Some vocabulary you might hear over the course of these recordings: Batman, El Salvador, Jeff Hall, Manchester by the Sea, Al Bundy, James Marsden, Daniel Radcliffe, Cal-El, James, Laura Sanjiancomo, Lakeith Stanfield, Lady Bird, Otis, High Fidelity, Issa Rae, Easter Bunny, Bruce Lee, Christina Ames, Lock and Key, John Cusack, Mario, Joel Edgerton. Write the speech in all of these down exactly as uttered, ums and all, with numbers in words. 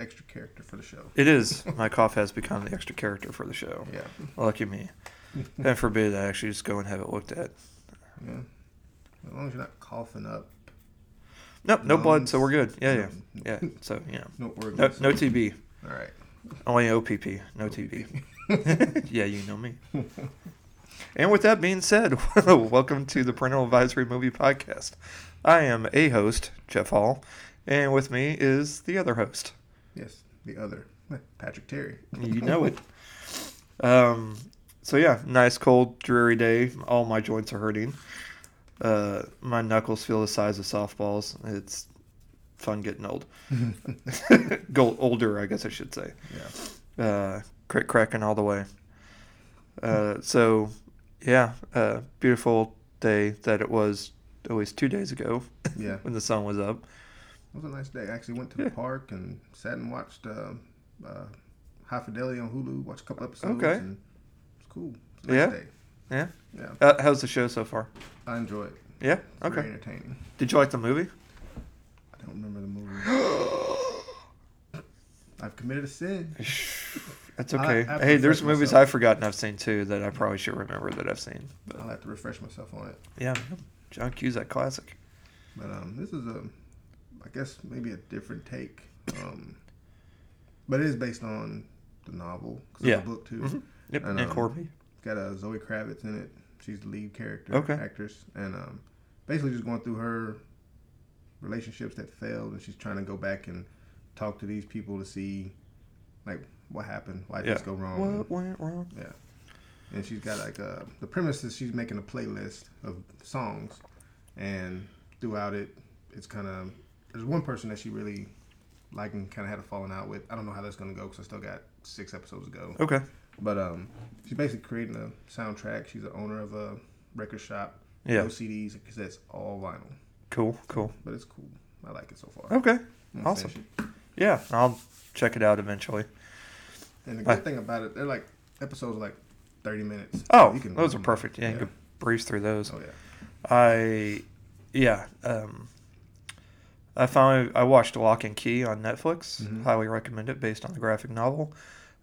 extra character for the show. It is. My cough has become the extra character for the show. Yeah. Lucky me. God forbid I actually just go and have it looked at. Yeah. As long as you're not coughing up. Nope, no blood, so we're good. Yeah, yeah. Yeah. So, yeah. No organs. No, no T B. All right. Only O P P, no T B. Yeah, you know me. And with that being said, welcome to the Parental Advisory Movie Podcast. I am a host, Jeff Hall, and with me is the other host. Yes, the other. Patrick Terry. You know it. Um. So, yeah, nice, cold, dreary day. All my joints are hurting. Uh, my knuckles feel the size of softballs. It's fun getting old. Go older, I guess I should say. Yeah. Uh, crack cracking all the way. Uh, so, yeah, uh, beautiful day that it was at least two days ago. Yeah. When the sun was up. It was a nice day. I actually went to the yeah. park and sat and watched uh, uh, High Fidelity on Hulu. Watched a couple episodes. Okay. And it was cool. It was a nice yeah. day. Yeah? Yeah. Uh, how's the show so far? I enjoy it. Yeah? It's okay. Very entertaining. Did you like the movie? I don't remember the movie. I've committed a sin. That's okay. I, I hey, there's myself. movies I've forgotten I've seen, too, that I probably should remember that I've seen. But I'll have to refresh myself on it. Yeah. John Cusack classic. But um, this is, a, I guess, maybe a different take. Um, but it is based on the novel. Cause yeah. It's a book, too. Mm-hmm. Yep. And, um, and Corby. Got a Zoe Kravitz in it. She's the lead character, okay. actress, and um, basically just going through her relationships that failed, and she's trying to go back and talk to these people to see, like, what happened, why did yeah. this go wrong? What went wrong? Yeah. And she's got like a, the premise is she's making a playlist of songs, and throughout it, it's kind of there's one person that she really liked and kind of had a falling out with. I don't know how that's gonna go because I still got six episodes to go. Okay. But um, she's basically creating a soundtrack. She's the owner of a record shop. Yeah. No C Ds, because that's all vinyl. Cool, cool. But it's cool. I like it so far. Okay. Awesome. Yeah, I'll check it out eventually. And the good I, thing about it, they're like, episodes are like thirty minutes. Oh, so you can those are perfect. Yeah, yeah, you can breeze through those. Oh, yeah. I, yeah. Um, I finally, I watched Lock and Key on Netflix. Mm-hmm. Highly recommend it based on the graphic novel.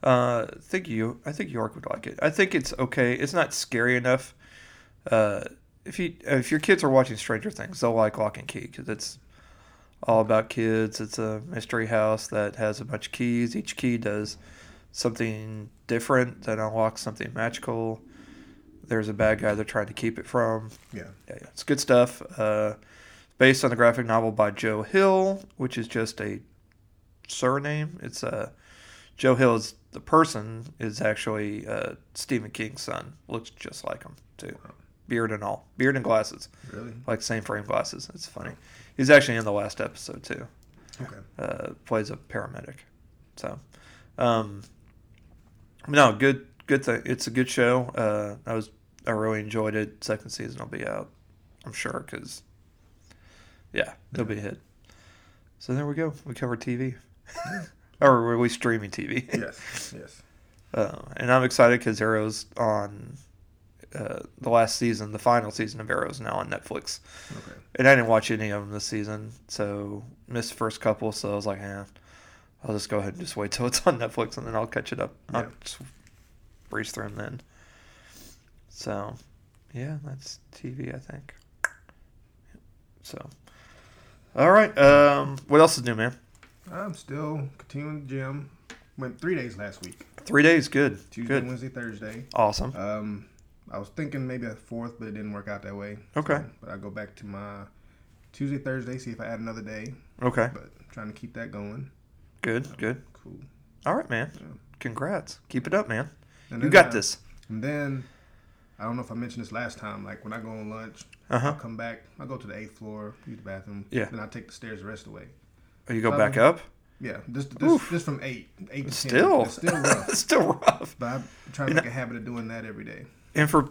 Uh, think you. I think York would like it. I think it's okay. It's not scary enough. Uh, if you if your kids are watching Stranger Things, they'll like Lock and Key because it's all about kids. It's a mystery house that has a bunch of keys. Each key does something different that unlocks something magical. There's a bad guy they're trying to keep it from. Yeah, yeah, yeah. It's good stuff. Uh, based on the graphic novel by Joe Hill, which is just a surname. It's a Joe Hill is the person is actually uh, Stephen King's son. Looks just like him too, wow. beard and all, beard and glasses. Really? Like same frame glasses. It's funny. He's actually in the last episode too. Okay. Uh, plays a paramedic. So, um, no, good, good thing. It's a good show. Uh, I was, I really enjoyed it. Second season will be out, I'm sure, because yeah, it'll be a hit. So there we go. We covered T V. Or were we streaming T V? Yes, yes. Uh, and I'm excited because Arrow's on uh, the last season, the final season of Arrow's now on Netflix. Okay. And I didn't watch any of them this season, so missed the first couple. So I was like, eh, I'll just go ahead and just wait till it's on Netflix and then I'll catch it up. Yeah. I'll just breeze through them then. So, yeah, that's T V, I think. So, all right. Um, what else is new, man? I'm still continuing the gym. Went three days last week. Three days, good. Tuesday, good. Wednesday, Thursday. Awesome. Um, I was thinking maybe a fourth, but it didn't work out that way. Okay. So, but I go back to my Tuesday, Thursday, see if I add another day. Okay. But I'm trying to keep that going. Good, so, good. Cool. All right, man. Yeah. Congrats. Keep it up, man. You got I, this. And then, I don't know if I mentioned this last time, like when I go on lunch, uh-huh. I'll come back, I'll go to the eighth floor, use the bathroom, yeah. then I'll take the stairs the rest of the way. Oh, you go um, back up? Yeah, this this, this from eight, eight to still. ten. It's still rough. It's still rough. But I try to and make I, a habit of doing that every day. And for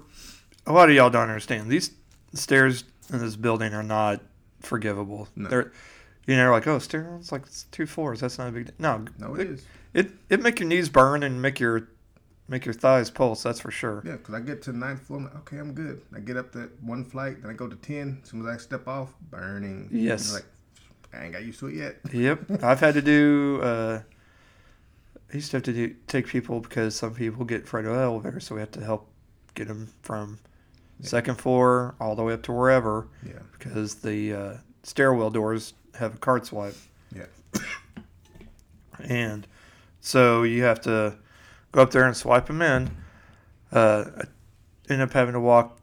a lot of y'all don't understand, these stairs in this building are not forgivable. No. They're, you know, like, oh, stairs, it's like it's two floors. That's not a big deal. No, no, it, it is. It it make your knees burn and make your make your thighs pulse. That's for sure. Yeah, because I get to the ninth floor, I'm like, okay, I'm good. I get up that one flight, then I go to ten. As soon as I step off, burning. Yes. I ain't got used to it yet. Yep. I've had to do uh, he used to have to do, take people because some people get afraid of elevators, so we have to help get them from yeah. second floor all the way up to wherever. Yeah. Because the uh, stairwell doors have a card swipe. Yeah. And so you have to go up there and swipe them in. Uh, I ended up having to walk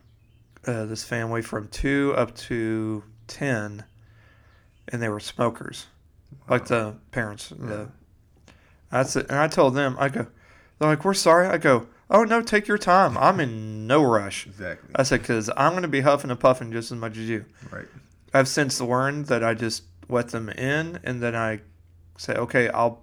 uh, this family from two up to ten, and they were smokers, wow. like the parents. Yeah. The, I said, and I told them, I go, they're like, we're sorry. I go, oh, no, take your time. I'm in no rush. Exactly. I said, because I'm going to be huffing and puffing just as much as you. Right. I've since learned that I just let them in, and then I say, okay, I'll,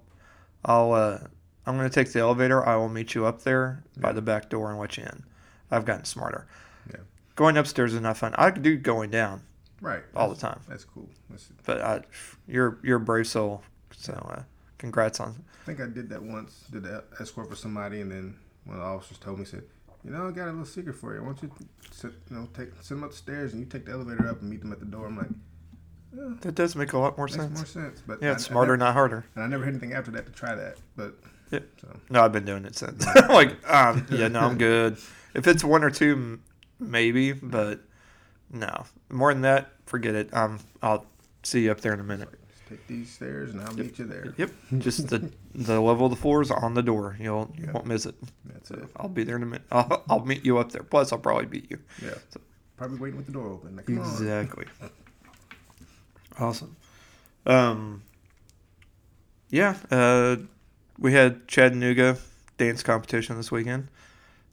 I'll, uh, I'm going to take the elevator. I will meet you up there yeah. by the back door and let you in. I've gotten smarter. Yeah. Going upstairs is not fun. I do going down. Right. All that's, the time. That's cool. That's, but I, you're you're a brave soul. So uh, congrats on. I think I did that once. Did the escort for somebody, and then one of the officers told me, said, "You know, I got a little secret for you. I want you to sit, you know, take send them upstairs, and you take the elevator up and meet them at the door." I'm like. Yeah, that does make a lot more sense. More sense, but yeah, it's I, smarter, I never, not harder. And I never had anything after that to try that, but yeah. So. No, I've been doing it since. Like, um, yeah, no, I'm good. If it's one or two, maybe, but no, more than that, forget it. Um, I'll see you up there in a minute. Just take these stairs, and I'll yep. meet you there. Yep, just the the level of the floors on the door. You'll you yep. won't miss it. That's it. I'll be there in a minute. I'll, I'll meet you up there. Plus, I'll probably beat you. Yeah, so. Probably waiting with the door open. Like, exactly. On. Awesome. Um, yeah, uh, we had Chattanooga dance competition this weekend.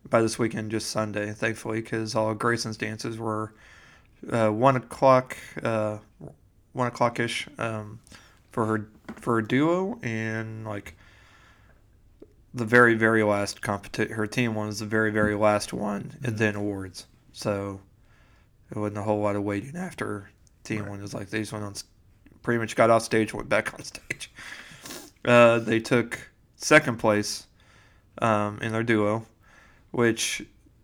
By this weekend, just Sunday, thankfully, because all of Grayson's dances were uh, one o'clock, uh, one o'clock ish um, for her for her duo, and like the very very last competi- her team one was the very very last one, and then awards. So it wasn't a whole lot of waiting after. Team right. one was like they just went on, pretty much got off stage, went back on stage. Uh, they took second place um, in their duo, which,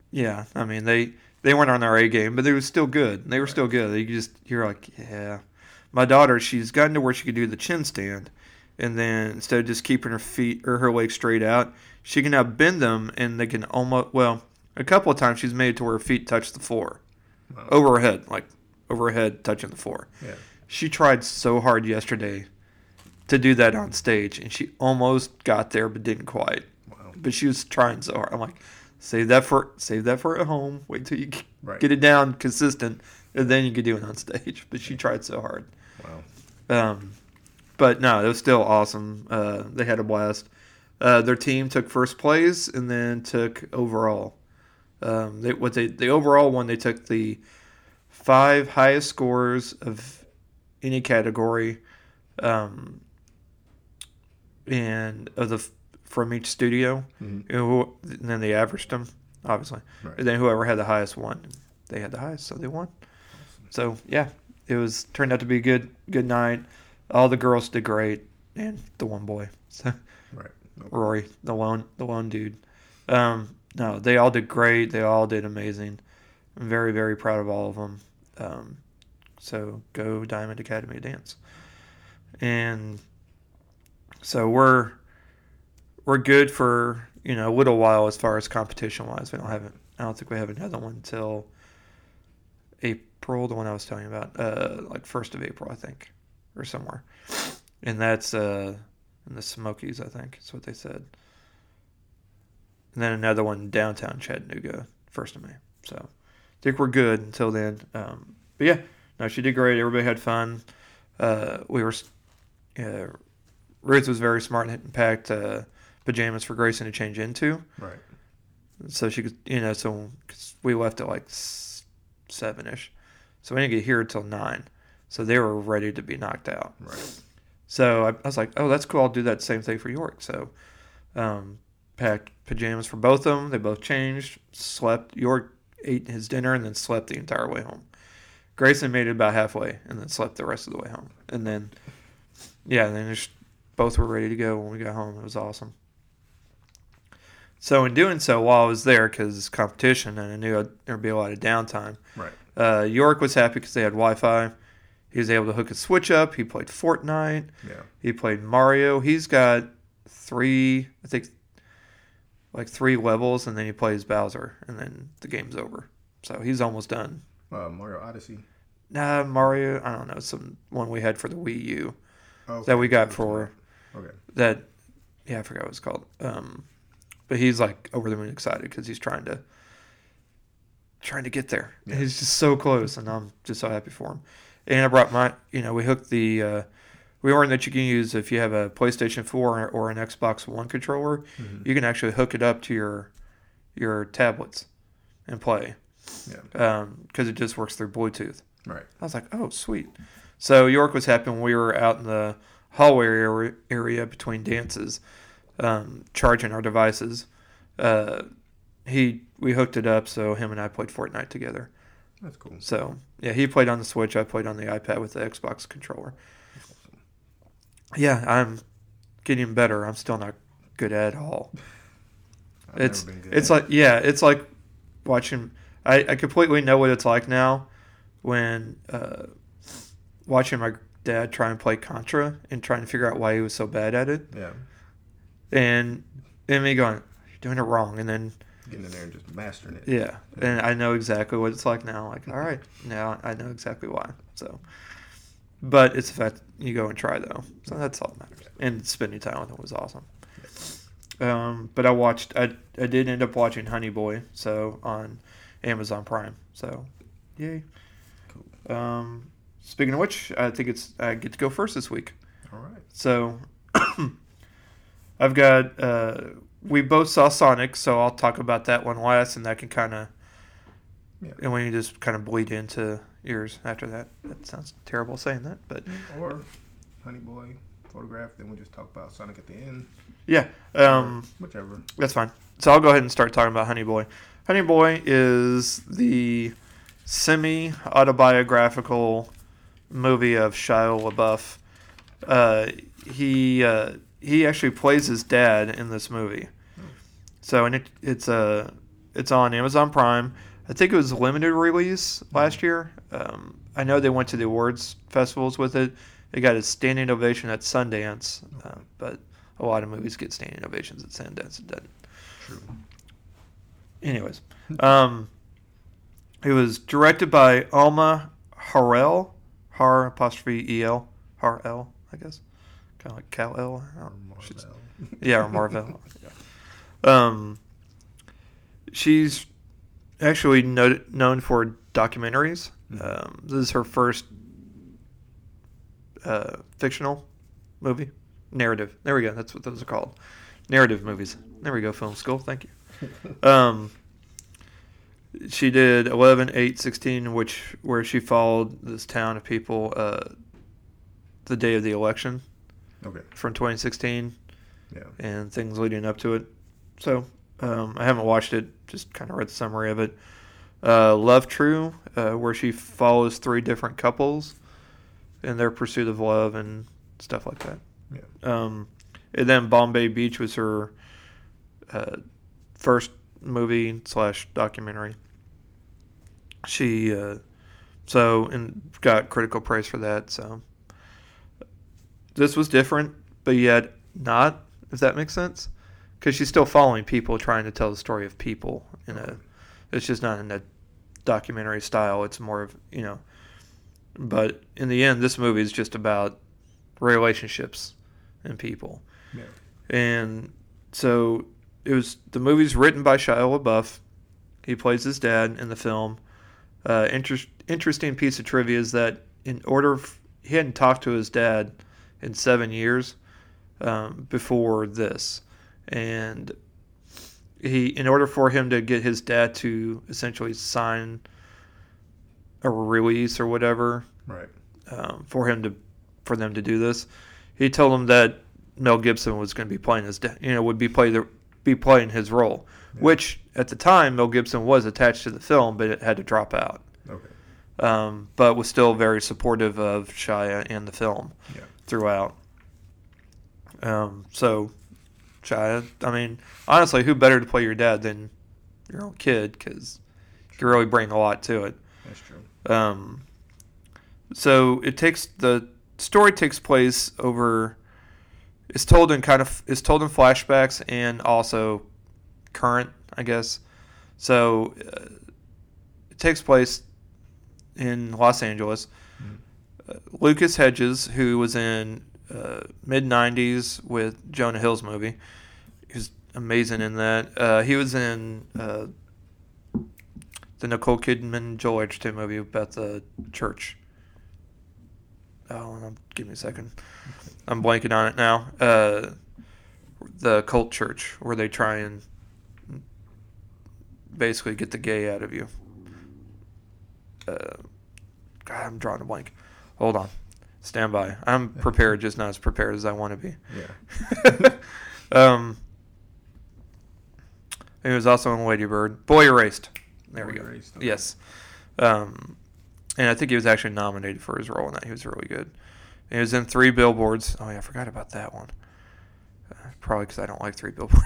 yeah, I mean they, they weren't on their A game, but they were still good. They were right. still good. They just you're like, yeah, my daughter, she's gotten to where she could do the chin stand, and then instead of just keeping her feet or her legs straight out, she can now bend them, and they can almost well a couple of times she's made it to where her feet touch the floor, wow. over her head like. overhead touching the floor. Yeah. She tried so hard yesterday to do that on stage, and she almost got there but didn't quite. Wow. But she was trying so hard. I'm like, save that for save that for at home. Wait till you right. get it down consistent, and then you can do it on stage. But she tried so hard. Wow. Um, but no, it was still awesome. Uh, they had a blast. Uh, their team took first place and then took overall. Um, they what they the overall one they took the five highest scores of any category, um, and of the from each studio, mm-hmm. and then they averaged them, obviously. Right. And then whoever had the highest won. They had the highest, so they won. Awesome. So yeah, it was turned out to be a good good night. All the girls did great, and the one boy, so right, okay. Rory, the lone the lone dude. Um, no, they all did great. They all did amazing. I'm very, very proud of all of them. Um, so go Diamond Academy Dance. And so we're we're good for, you know, a little while as far as competition wise. We don't have I don't think we have another one until April, the one I was telling you about, uh, like first of April, I think, or somewhere. And that's uh, in the Smokies, I think, is what they said. And then another one downtown Chattanooga, first of May. So. I think we're good until then. Um, but yeah, no, she did great. Everybody had fun. Uh, we were, uh, Ruth was very smart and packed uh, pajamas for Grayson to change into. Right. So she could, you know, so cause we left at like seven ish. So we didn't get here until nine. So they were ready to be knocked out. Right. So I, I was like, oh, that's cool. I'll do that same thing for York. So, um, packed pajamas for both of them. They both changed, slept. York ate his dinner and then slept the entire way home. Grayson made it about halfway and then slept the rest of the way home. And then, yeah, then just, both were ready to go when we got home. It was awesome. So in doing so, while I was there, because it's competition and I knew there'd be a lot of downtime. Right. Uh, York was happy because they had Wi-Fi. He was able to hook his Switch up. He played Fortnite. Yeah. He played Mario. He's got three, I think, like three levels, and then he plays Bowser, and then the game's over. So he's almost done. Uh, Mario Odyssey. Nah, Mario. I don't know. Some one we had for the Wii U okay. that we got for. Okay. That, yeah, I forgot what it's called. Um, but he's like over the moon excited because he's trying to. Trying to get there. Yeah. He's just so close, and I'm just so happy for him. And I brought my, you know, we hooked the, uh, we learned that you can use, if you have a PlayStation four or an Xbox One controller, mm-hmm. you can actually hook it up to your your tablets and play. Yeah. Um, because it just works through Bluetooth. Right. I was like, oh, sweet. So York was happy when we were out in the hallway area, area between dances, um, charging our devices. Uh, He we hooked it up, so him and I played Fortnite together. That's cool. So yeah, he played on the Switch. I played on the iPad with the Xbox controller. Awesome. Yeah, I'm getting better. I'm still not good at all. I've it's never been good it's at. Like yeah, it's like watching. I, I completely know what it's like now when uh, watching my dad try and play Contra and trying to figure out why he was so bad at it. Yeah. And and me going, you're doing it wrong, and then. Getting in there and just mastering it. Yeah, and I know exactly what it's like now. Like, all right, now I know exactly why. So, but it's the fact you go and try though, so that's all that matters. And spending time with him was awesome. Um, but I watched, I I did end up watching Honey Boy, so on Amazon Prime. So, yay. Cool. Um, speaking of which, I think it's I get to go first this week. All right. So, I've got. Uh, We both saw Sonic, so I'll talk about that one last, and that can kind of, yeah. and we can just kind of bleed into yours after that. That sounds terrible saying that, but or Honey Boy, Photograph. Then we'll just talk about Sonic at the end. Yeah, um, whichever. That's fine. So I'll go ahead and start talking about Honey Boy. Honey Boy is the semi-autobiographical movie of Shia LaBeouf. Uh, he. Uh, He actually plays his dad in this movie, so and it, it's a uh, it's on Amazon Prime. I think it was a limited release last year. Um, I know they went to the awards festivals with it. It got a standing ovation at Sundance, uh, but a lot of movies get standing ovations at Sundance. It doesn't. True. Anyways, um, it was directed by Alma Har'el, Har apostrophe E L, Har'el, I guess. Kind of like Cal-El. Or Marvel. Yeah, or Marvel. yeah. Um, she's actually no, known for documentaries. Mm-hmm. Um, this is her first uh, fictional movie. Narrative. There we go. That's what those are called. Narrative movies. There we go, film school. Thank you. um, she did eleven, eight, sixteen, which, where she followed this town of people uh, the day of the election. Okay. From twenty sixteen, yeah, and things leading up to it. So um, I haven't watched it; just kind of read the summary of it. Uh, Love True, uh, where she follows three different couples in their pursuit of love and stuff like that. Yeah. Um, and then Bombay Beach was her uh, first movie slash documentary. She uh, so and got critical praise for that. So. This was different, but yet not, if that makes sense. Because she's still following people, trying to tell the story of people. In a, it's just not in a documentary style. It's more of, you know. But in the end, this movie is just about relationships and people. Yeah. And so it was the movie's written by Shia LaBeouf. He plays his dad in the film. Uh, inter- interesting piece of trivia is that in order, f- he hadn't talked to his dad in seven years um, before this. And he, in order for him to get his dad to essentially sign a release or whatever, right, um, for him to, for them to do this, he told him that Mel Gibson was going to be playing his, da- you know, would be play the, be playing his role, yeah. Which at the time Mel Gibson was attached to the film, but it had to drop out. Okay. Um, but was still very supportive of Shia and the film. Yeah. Throughout. Um, so, Shia, I mean, honestly, who better to play your dad than your own kid? Because you can really bring a lot to it. That's true. Um, so, it takes, the story takes place over, it's told in kind of it's told in flashbacks and also current, I guess. So uh, it takes place in Los Angeles. Mm-hmm. Uh, Lucas Hedges, who was in uh, mid nineties with Jonah Hill's movie, who's amazing in that. Uh, he was in uh, the Nicole Kidman Joel Edgerton movie about the church. Oh, give me a second. I'm blanking on it now. Uh, the cult church where they try and basically get the gay out of you. Uh, God, I'm drawing a blank. Hold on. Stand by. I'm prepared, just not as prepared as I want to be. Yeah. um, he was also in Lady Bird. Boy Erased. There Boy we go. Erased, okay. Yes. Um, and I think he was actually nominated for his role in that. He was really good. And he was in Three Billboards. Oh, yeah, I forgot about that one. Uh, probably because I don't like Three Billboards.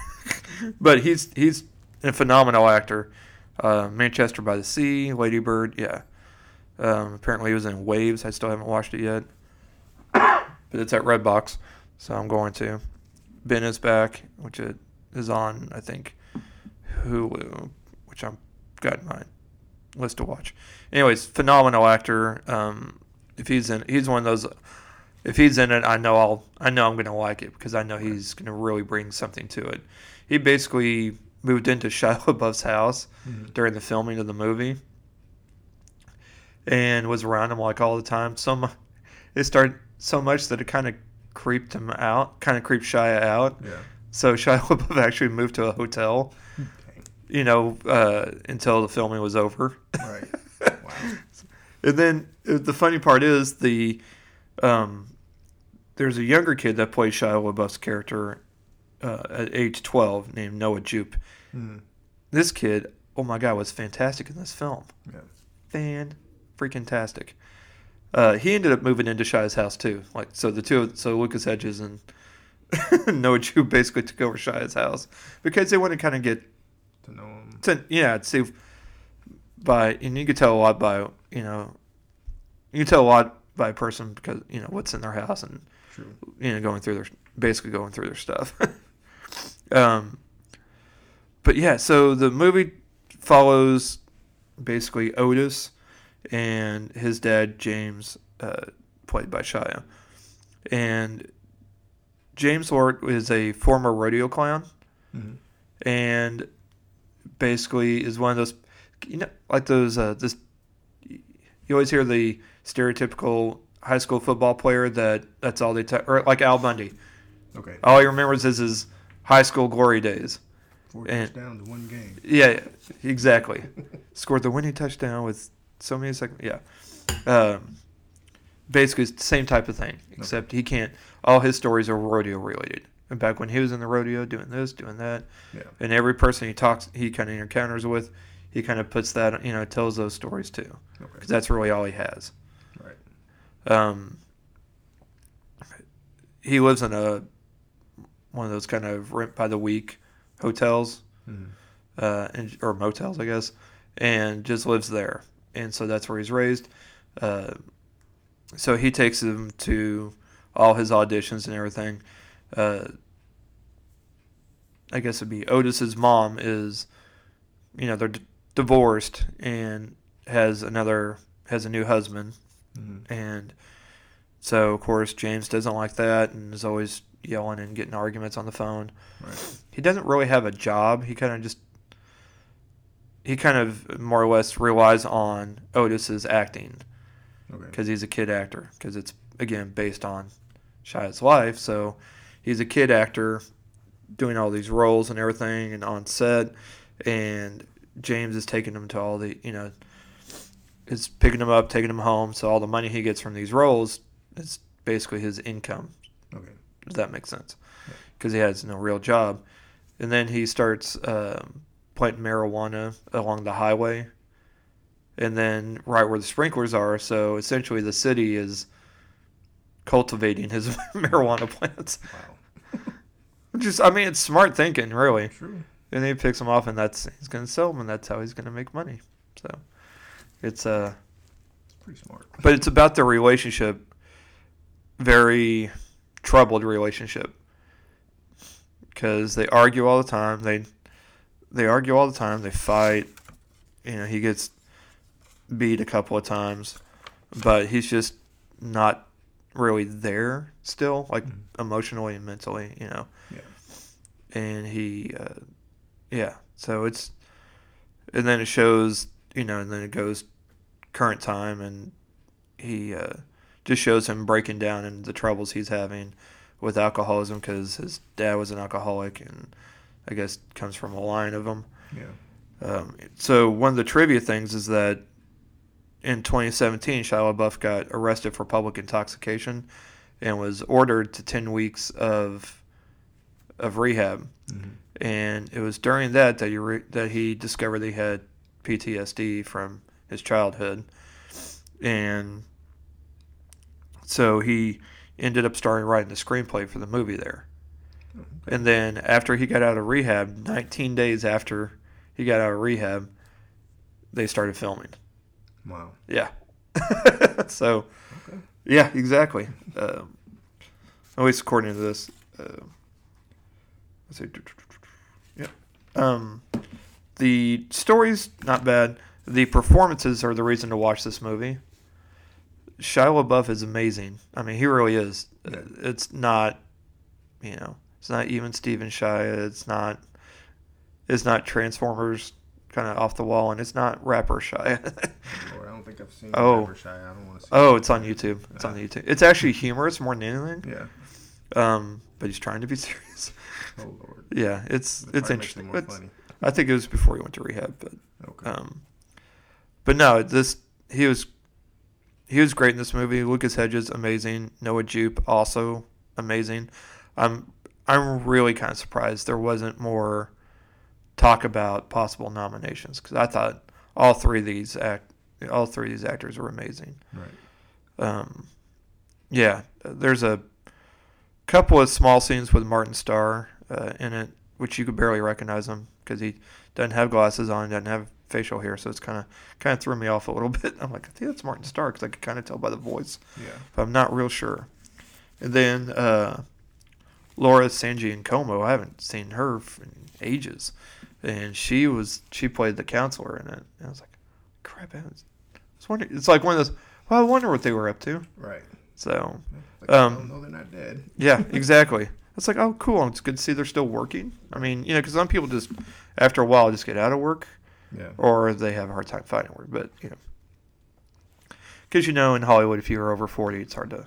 But he's he's a phenomenal actor. Uh, Manchester by the Sea, Lady Bird, yeah. Um, apparently he was in Waves. I still haven't watched it yet. But it's at Redbox, so I'm going to. Ben is back, which it is on, I think, Hulu, which I've got in my list to watch. Anyways, phenomenal actor. Um, if he's in, he's one of those. If he's in it, I know I'll. I know I'm going to like it because I know he's going to really bring something to it. He basically moved into Shia LaBeouf's house mm-hmm. during the filming of the movie, and was around him like all the time. So much, it started so much that it kind of creeped him out, kind of creeped Shia out. Yeah. So Shia LaBeouf actually moved to a hotel, okay. you know, uh, until the filming was over. Right. Wow. And then the funny part is the um, there's a younger kid that plays Shia LaBeouf's character uh, at age twelve named Noah Jupe. Mm. This kid, oh my God, was fantastic in this film. Yeah. Fan. Freaking-tastic. Uh, he ended up moving into Shia's house too. Like so, the two of, so Lucas Hedges and Noah Jupe basically took over Shia's house because they want to kind of get to know him. To, yeah, see by and you could tell a lot by you know you can tell a lot by a person because you know what's in their house and True. you know going through their basically going through their stuff. um, but yeah, so the movie follows basically Otis. And his dad, James, uh, played by Shia. And James Lord is a former rodeo clown. Mm-hmm. And basically is one of those, you know, like those, uh, this, you always hear the stereotypical high school football player that that's all they talk, or like Al Bundy. Okay. All he remembers is his high school glory days. Four touchdowns in one game. Yeah, exactly. Scored the winning touchdown with... So many seconds, yeah. Um, basically, it's the same type of thing, except okay. he can't. All his stories are rodeo related. And back when he was in the rodeo, doing this, doing that, yeah. and every person he talks, he kind of encounters with, he kind of puts that, you know, tells those stories too, because okay. that's really all he has. Right. Um. He lives in a one of those kind of rent by the week hotels, mm-hmm. uh, and, or motels, I guess, and just lives there. And so that's where he's raised. Uh, so he takes him to all his auditions and everything. Uh, I guess it'd be Otis's mom is, you know, they're d- divorced and has another has a new husband, mm-hmm. and so of course James doesn't like that and is always yelling and getting arguments on the phone. Right. He doesn't really have a job. He kind of just. He kind of more or less relies on Otis's acting because okay. he's a kid actor because it's, again, based on Shia's life. So he's a kid actor doing all these roles and everything and on set, and James is taking him to all the, you know, is picking him up, taking him home. So all the money he gets from these roles is basically his income. Okay. Does that make sense? Because yeah. he has no real job. And then he starts... Um, planting marijuana along the highway and then right where the sprinklers are, so essentially the city is cultivating his marijuana plants. Wow. Just, I mean, it's smart thinking, really. True. And he picks them off and that's he's going to sell them and that's how he's going to make money. So it's uh it's pretty smart. But it's about their relationship, very troubled relationship. because they argue all the time. They they argue all the time. They fight. You know, he gets beat a couple of times, but he's just not really there still, like mm-hmm. emotionally and mentally, you know. Yeah. And he, uh, yeah. So it's, and then it shows, you know, and then it goes current time, and he uh, just shows him breaking down and the troubles he's having with alcoholism because his dad was an alcoholic, and I guess comes from a line of them. Yeah. Um, so one of the trivia things is that in twenty seventeen, Shia LaBeouf got arrested for public intoxication and was ordered to ten weeks of of rehab. Mm-hmm. And it was during that that, you re- that he discovered he had P T S D from his childhood. And so he ended up starting writing the screenplay for the movie there. Okay. And then after he got out of rehab, nineteen days after he got out of rehab, they started filming. Wow. Yeah. So, okay. Yeah, exactly. Um, at least according to this. Uh, let's see. Yeah. Um, the story's not bad. The performances are the reason to watch this movie. Shia LaBeouf is amazing. I mean, he really is. Yeah. It's not, you know, it's not even Steven Shia. It's not, it's not Transformers kind of off the wall, and it's not rapper Shia. Lord, I don't think I've seen oh. rapper Shia. I don't want to see Oh, it. It's on YouTube. It's uh-huh. on YouTube. It's actually humorous more than anything. Yeah. Um, but he's trying to be serious. Oh Lord. Yeah, it's that it's interesting. It it's, I think it was before he went to rehab, but okay. Um, but no, this he was. He was great in this movie. Lucas Hedges, amazing. Noah Jupe, also amazing. I'm I'm really kind of surprised there wasn't more talk about possible nominations, because I thought all three of these act all three of these actors were amazing. Right. Um, yeah. There's a couple of small scenes with Martin Starr uh, in it, which you could barely recognize him because he doesn't have glasses on, doesn't have facial hair, so it's kind of kind of threw me off a little bit. I'm like, I think that's Martin Starr, because I could kind of tell by the voice. Yeah. But I'm not real sure. And then uh, Laura Sanjiancomo, I haven't seen her in ages, and she was she played the counselor in it. And I was like, crap, I was, I was wondering. It's like one of those. Well, I wonder what they were up to. Right. So. Like, um, I don't know, they're not dead. Yeah, exactly. It's like, oh, cool. It's good to see they're still working. I mean, you know, because some people just after a while just get out of work. Yeah. Or they have a hard time finding work, but you know, because you know in Hollywood, if you're over forty, it's hard to.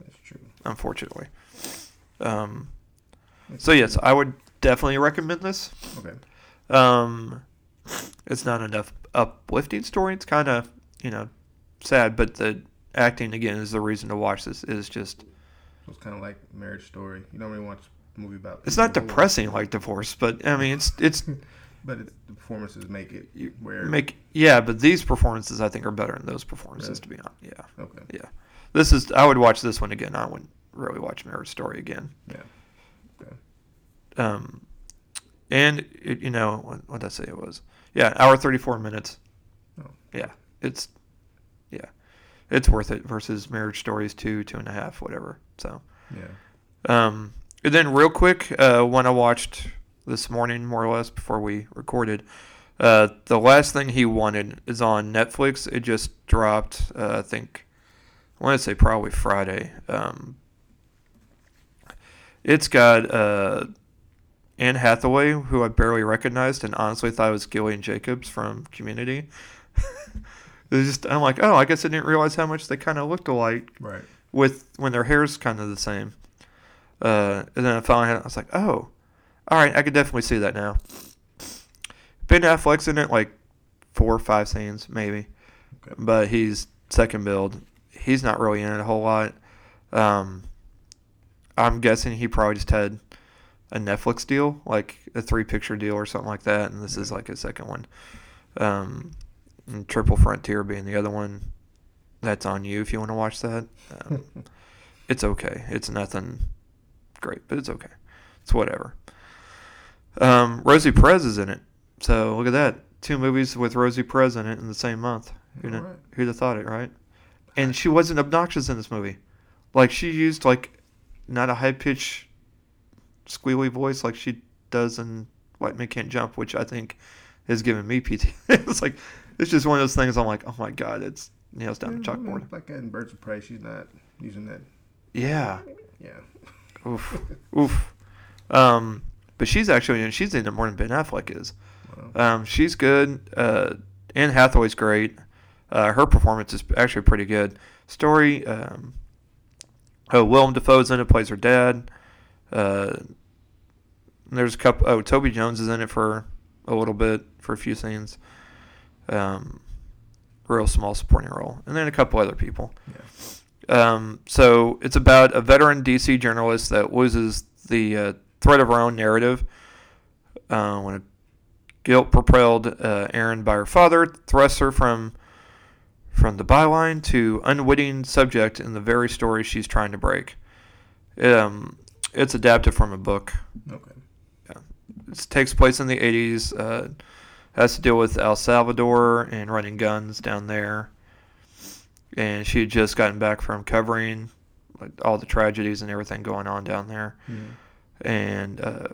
That's true. Unfortunately, um, That's so true. Yes, I would definitely recommend this. Okay. Um, it's not enough uplifting story. It's kind of you know sad, but the acting again is the reason to watch this. Is just. So it's kind of like Marriage Story. You don't really watch a movie about. It's not depressing like Divorce, but I mean it's it's. But it's, the performances make it where... Make, yeah, but these performances, I think, are better than those performances, really? To be honest. Yeah. Okay. Yeah. This is... I would watch this one again. I wouldn't really watch Marriage Story again. Yeah. Okay. Um, and, it, you know, what, what did I say it was? Yeah, hour thirty-four minutes. Oh. Yeah. It's... Yeah. It's worth it versus Marriage Stories two, two and a half, whatever. So... Yeah. Um, and then real quick, uh, when I watched... this morning, more or less, before we recorded. Uh, the Last Thing He Wanted is on Netflix. It just dropped, uh, I think, I want to say probably Friday. Um, it's got uh, Anne Hathaway, who I barely recognized and honestly thought it was Gillian Jacobs from Community. just I'm like, oh, I guess I didn't realize how much they kind of looked alike. Right. With when their hair's kind of the same. Uh, and then I finally had, I was like, oh. All right, I could definitely see that now. Ben Affleck's in it, like, four or five scenes, maybe. Okay. But he's second build. He's not really in it a whole lot. Um, I'm guessing he probably just had a Netflix deal, like a three-picture deal or something like that, and this yeah. is, like, his second one. Um, and Triple Frontier being the other one. That's on you if you want to watch that. Um, it's okay. It's nothing great, but it's okay. It's whatever. Um, Rosie Perez is in it, so look at that. Two movies with Rosie Perez in it in the same month. Who'd right. have thought it, right? And she wasn't obnoxious in this movie. Like, she used, like, not a high-pitched squealy voice like she does in White Men Can't Jump, which I think has given me P T S D. It's like, it's just one of those things I'm like, oh my God, it's nails down the chalkboard. Like in Birds of Prey, she's not using that. Yeah. Yeah. Oof. Oof. Um, but she's actually, and she's in it more than Ben Affleck is. Wow. Um, she's good. Uh, Anne Hathaway's great. Uh, her performance is actually pretty good. Story, um, oh, Willem Dafoe's in it, plays her dad. Uh, there's a couple, oh, Toby Jones is in it for a little bit, for a few scenes. Um, real small supporting role. And then a couple other people. Yeah. Um, so it's about a veteran D C journalist that loses the uh, thread of her own narrative uh, when a guilt-propelled uh, errand by her father thrusts her from from the byline to unwitting subject in the very story she's trying to break. Um, it's adapted from a book. Okay. Yeah. It takes place in the eighties. Uh, has to deal with El Salvador and running guns down there. And she had just gotten back from covering like, all the tragedies and everything going on down there. Mm-hmm. And uh,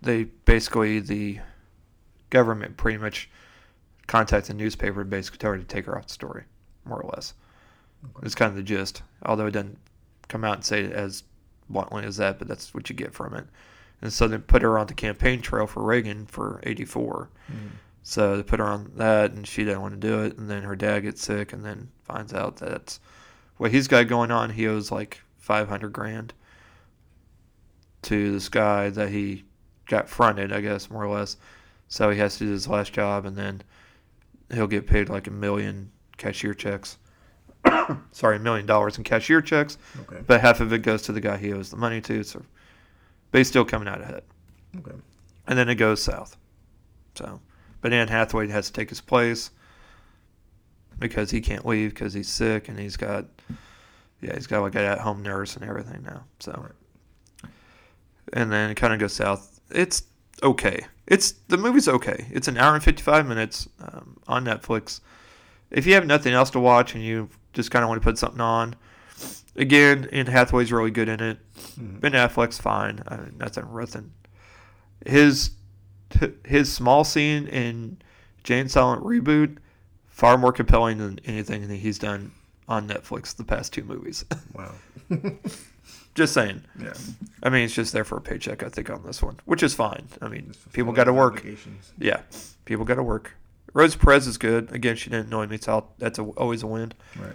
they basically, the government pretty much contacts the newspaper and basically told her to take her off the story, more or less. Okay. It's kind of the gist, although it doesn't come out and say it as bluntly as that, but that's what you get from it. And so they put her on the campaign trail for Reagan for eighty-four. Mm. So they put her on that, and she didn't want to do it. And then her dad gets sick and then finds out that that's what he's got going on. He owes like five hundred grand to this guy that he got fronted, I guess, more or less. So he has to do his last job, and then he'll get paid like a million cashier checks. Sorry, a million dollars in cashier checks. Okay. But half of it goes to the guy he owes the money to, so... But he's still coming out ahead. Okay. And then it goes south. So, but Anne Hathaway has to take his place because he can't leave because he's sick and he's got, yeah, he's got like an at-home nurse and everything now. So, right. And then it kind of goes south. It's okay. It's the movie's okay. It's an hour and fifty-five minutes um, on Netflix. If you have nothing else to watch and you just kind of want to put something on. Again, Anne Hathaway's really good in it. Mm-hmm. Ben Affleck's fine. I mean, nothing, nothing. His his small scene in Jane Silent Reboot, far more compelling than anything that he's done on Netflix the past two movies. Wow. Just saying. Yeah. I mean, it's just there for a paycheck, I think, on this one, which is fine. I mean, people got to work. Yeah, people got to work. Rosie Perez is good. Again, she didn't annoy me. So that's a, always a win. Right.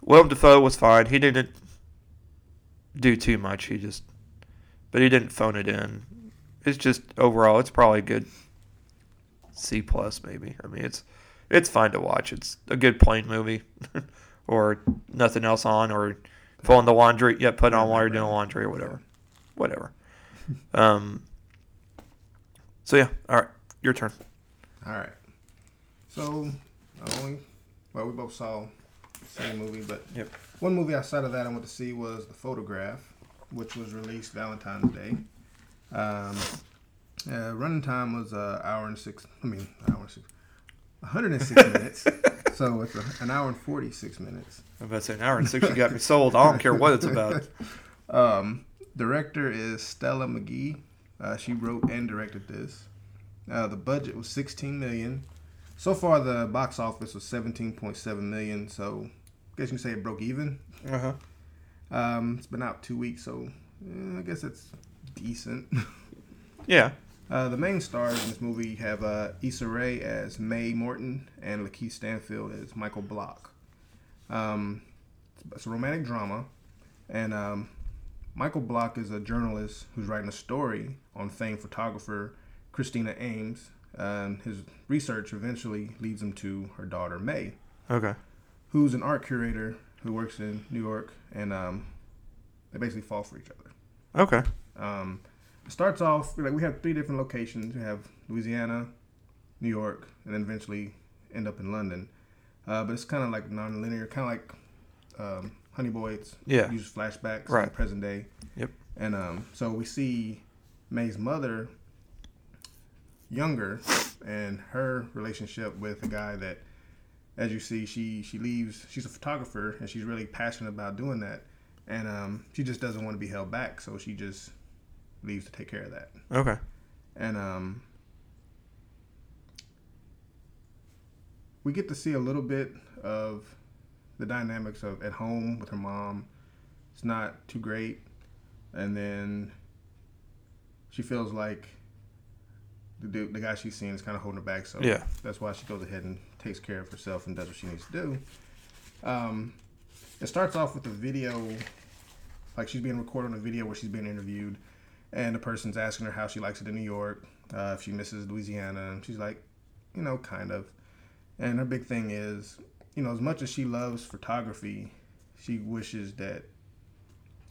Willem Dafoe was fine. He didn't do too much. He just, but he didn't phone it in. It's just overall, it's probably a good C plus maybe. I mean, it's it's fine to watch. It's a good plain movie, or nothing else on, or fold in the laundry. Yeah, put it on while you're doing laundry or whatever, whatever. Um. So yeah, all right, your turn. All right. So, only well, we both saw. Same movie, but yep. One movie outside of that I went to see was The Photograph, which was released Valentine's Day. Um, uh, running time was an hour and six. I mean, hour and six, one hundred six minutes. So it's a, an hour and forty-six minutes. I was about to say an hour and six. You got me sold. I don't care what it's about. Um, director is Stella McGee. Uh, she wrote and directed this. Uh, the budget was sixteen million dollars. So far, the box office was seventeen point seven million dollars, so I guess you can say it broke even. Uh-huh. Um, it's been out two weeks, so eh, I guess it's decent. Yeah. Uh, the main stars in this movie have uh, Issa Rae as Mae Morton and Lakeith Stanfield as Michael Block. Um, it's a romantic drama, and um, Michael Block is a journalist who's writing a story on famed photographer Christina Ames. Um, his research eventually leads him to her daughter, Mae. Okay. Who's an art curator who works in New York, and um, they basically fall for each other. Okay. Um, it starts off, like we have three different locations. We have Louisiana, New York, and then eventually end up in London. Uh, but it's kind of like non-linear, kind of like um, Honey Boy. It's yeah. Uses flashbacks right. In the present day. Yep. And um, so we see Mae's mother... younger, and her relationship with a guy that, as you see, she she leaves. She's a photographer, and she's really passionate about doing that, and um, she just doesn't want to be held back, so she just leaves to take care of that. Okay. And um, we get to see a little bit of the dynamics of at home with her mom. It's not too great. And then she feels like the dude, the guy she's seeing is kind of holding her back. So yeah. That's why she goes ahead and takes care of herself and does what she needs to do. Um, it starts off with a video, like she's being recorded on a video where she's being interviewed. And the person's asking her how she likes it in New York, uh, if she misses Louisiana. And she's like, you know, kind of. And her big thing is, you know, as much as she loves photography, she wishes that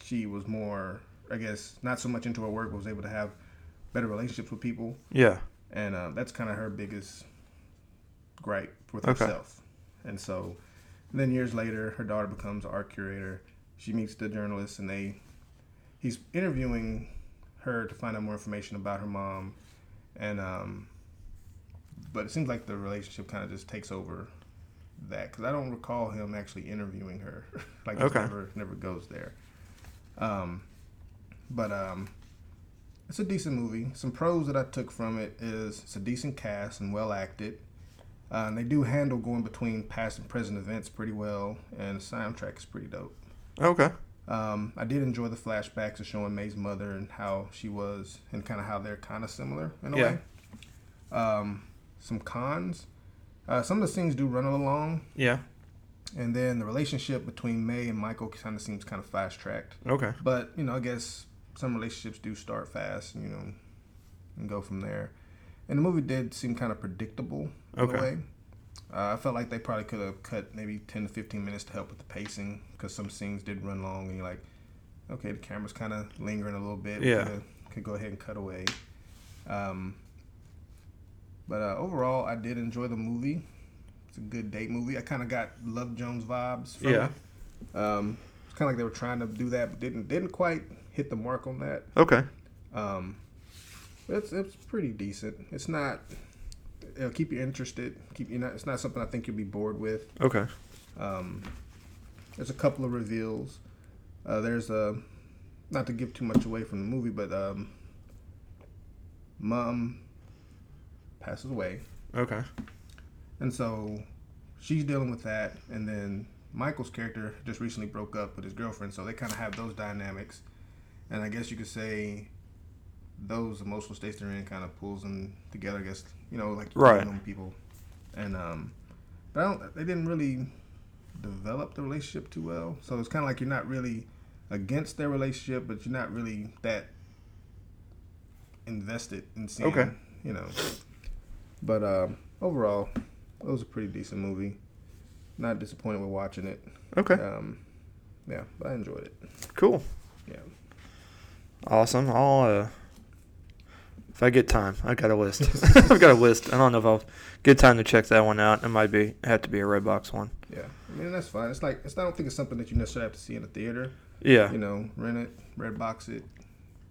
she was more, I guess, not so much into her work, but was able to have better relationships with people. Yeah. And uh, that's kind of her biggest gripe with herself. Okay. And so and then years later, her daughter becomes an art curator. She meets the journalist, and they he's interviewing her to find out more information about her mom. And um, but it seems like the relationship kind of just takes over that, because I don't recall him actually interviewing her. Like, okay. It never, never goes there. Um, but um, it's a decent movie. Some pros that I took from it is it's a decent cast and well acted. Uh, and they do handle going between past and present events pretty well, and the soundtrack is pretty dope. Okay. Um, I did enjoy the flashbacks of showing May's mother and how she was, and kind of how they're kind of similar in a yeah. way. Um, some cons. Uh, some of the scenes do run a little long. Yeah. And then the relationship between May and Michael kind of seems kind of fast-tracked. Okay. But, you know, I guess some relationships do start fast, you know, and go from there. And the movie did seem kind of predictable in okay. a way. Uh, I felt like they probably could have cut maybe ten to fifteen minutes to help with the pacing, because some scenes did run long, and you're like, okay, the camera's kind of lingering a little bit. Yeah. Could, could go ahead and cut away. Um, but uh, overall, I did enjoy the movie. It's a good date movie. I kind of got Love Jones vibes from yeah. it. Um, it's kind of like they were trying to do that, but didn't didn't quite hit the mark on that. Okay. Um, it's it's pretty decent. It's not. It'll keep you interested. Keep you not. It's not something I think you'll be bored with. Okay. Um, there's a couple of reveals. Uh, there's a, not to give too much away from the movie, but um, mom passes away. Okay. And so she's dealing with that. And then Michael's character just recently broke up with his girlfriend. So they kind of have those dynamics. And I guess you could say those emotional states they're in kind of pulls them together, I guess, you know, like right. you know, people. And um, but I don't, they didn't really develop the relationship too well. So it's kind of like you're not really against their relationship, but you're not really that invested in seeing, okay. you know. But um, overall, it was a pretty decent movie. Not disappointed with watching it. Okay. Um, yeah, but I enjoyed it. Cool. Yeah. Awesome. I'll, uh, if I get time, I got a list. I've got a list. I don't know if I'll get time to check that one out. It might be have to be a Redbox one. Yeah. I mean, that's fine. It's like, it's, I don't think it's something that you necessarily have to see in a theater. Yeah. You know, rent it, Redbox it.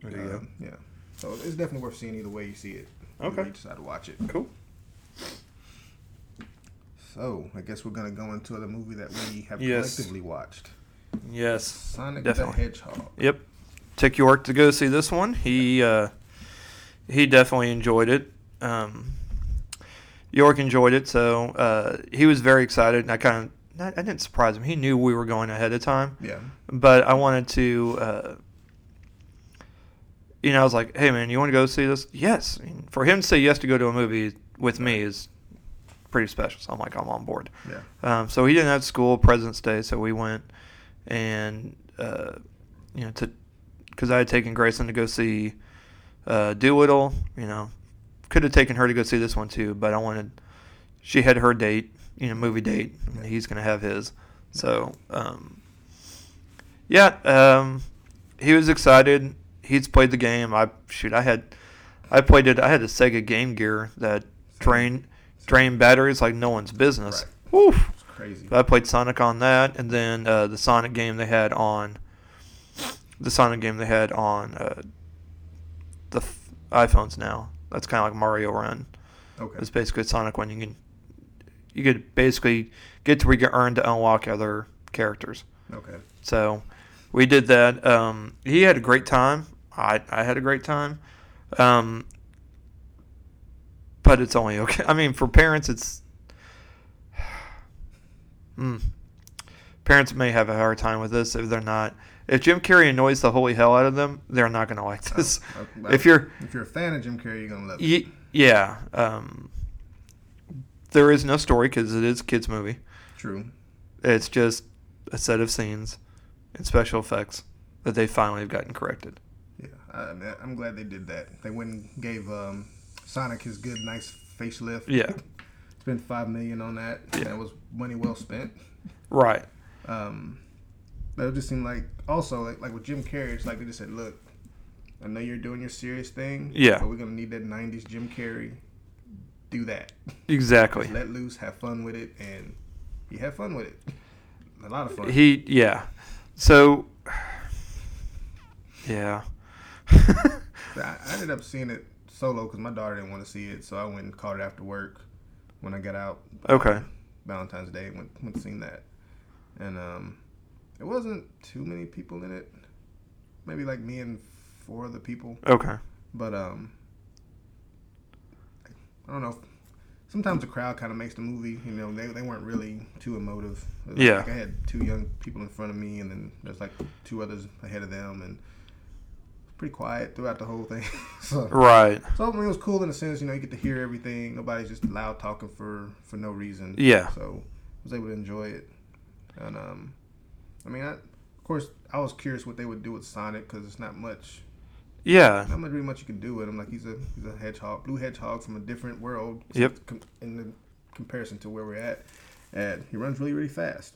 There you um, go. Yeah. So it's definitely worth seeing either way you see it. Okay. You decide to watch it. Cool. So, I guess we're going to go into the movie that we have yes. collectively watched. Yes. Sonic definitely. the Hedgehog. Yep. Took York to go see this one. He uh, he definitely enjoyed it. Um, York enjoyed it, so uh, he was very excited. And I kind of I didn't surprise him. He knew we were going ahead of time. Yeah. But I wanted to. Uh, you know, I was like, "Hey, man, you want to go see this?" Yes. And for him to say yes to go to a movie with me is pretty special. So I'm like, I'm on board. Yeah. Um, so he didn't have school President's Day, so we went and uh, you know to. Because I had taken Grayson to go see uh, Doolittle, you know, could have taken her to go see this one too, but I wanted, she had her date, you know, movie date, and he's going to have his. So, um, yeah, um, he was excited. He's played the game. I, shoot, I had, I played it, I had a Sega Game Gear that drained, drained batteries like no one's business. Right. Woof. It's crazy. But I played Sonic on that, and then uh, the Sonic game they had on, The Sonic game they had on uh, the f- iPhones now. That's kind of like Mario Run. Okay. It's basically Sonic when you can, you could basically get to where you earn to unlock other characters. Okay. So we did that. Um, he had a great time. I, I had a great time. Um, but it's only okay. I mean, for parents, it's... Mm. Parents may have a hard time with this if they're not... If Jim Carrey annoys the holy hell out of them, they're not going to like this. Oh, okay. If you're if you're a fan of Jim Carrey, you're going to love y- it. Yeah. Um, there is no story because it is a kid's movie. True. It's just a set of scenes and special effects that they finally have gotten corrected. Yeah. I, I'm glad they did that. They went and gave um, Sonic his good, nice facelift. Yeah. Spent five million dollars on that. Yeah. That was money well spent. Right. Um... But it just seemed like, also, like, like with Jim Carrey, it's like they just said, look, I know you're doing your serious thing, yeah, but we're going to need that nineties Jim Carrey. Do that. Exactly. Just let loose, have fun with it, and you have fun with it. A lot of fun. He, yeah. So, yeah. I ended up seeing it solo because my daughter didn't want to see it, so I went and caught it after work when I got out. Okay. Valentine's Day, went, went and seen that. And, um... it wasn't too many people in it. Maybe like me and four other people. Okay. But, um, I don't know. Sometimes the crowd kind of makes the movie. You know, they they weren't really too emotive. Yeah. Like I had two young people in front of me, and then there's like two others ahead of them, and pretty quiet throughout the whole thing. so, right. So, I mean, it was cool in a sense. You know, you get to hear everything. Nobody's just loud talking for, for no reason. Yeah. So, I was able to enjoy it. And, um... I mean, I, of course, I was curious what they would do with Sonic because it's not much. Yeah. Not really much you can do with him. Like, he's a he's a hedgehog, blue hedgehog from a different world. Yep. Com- in the comparison to where we're at. And he runs really, really fast.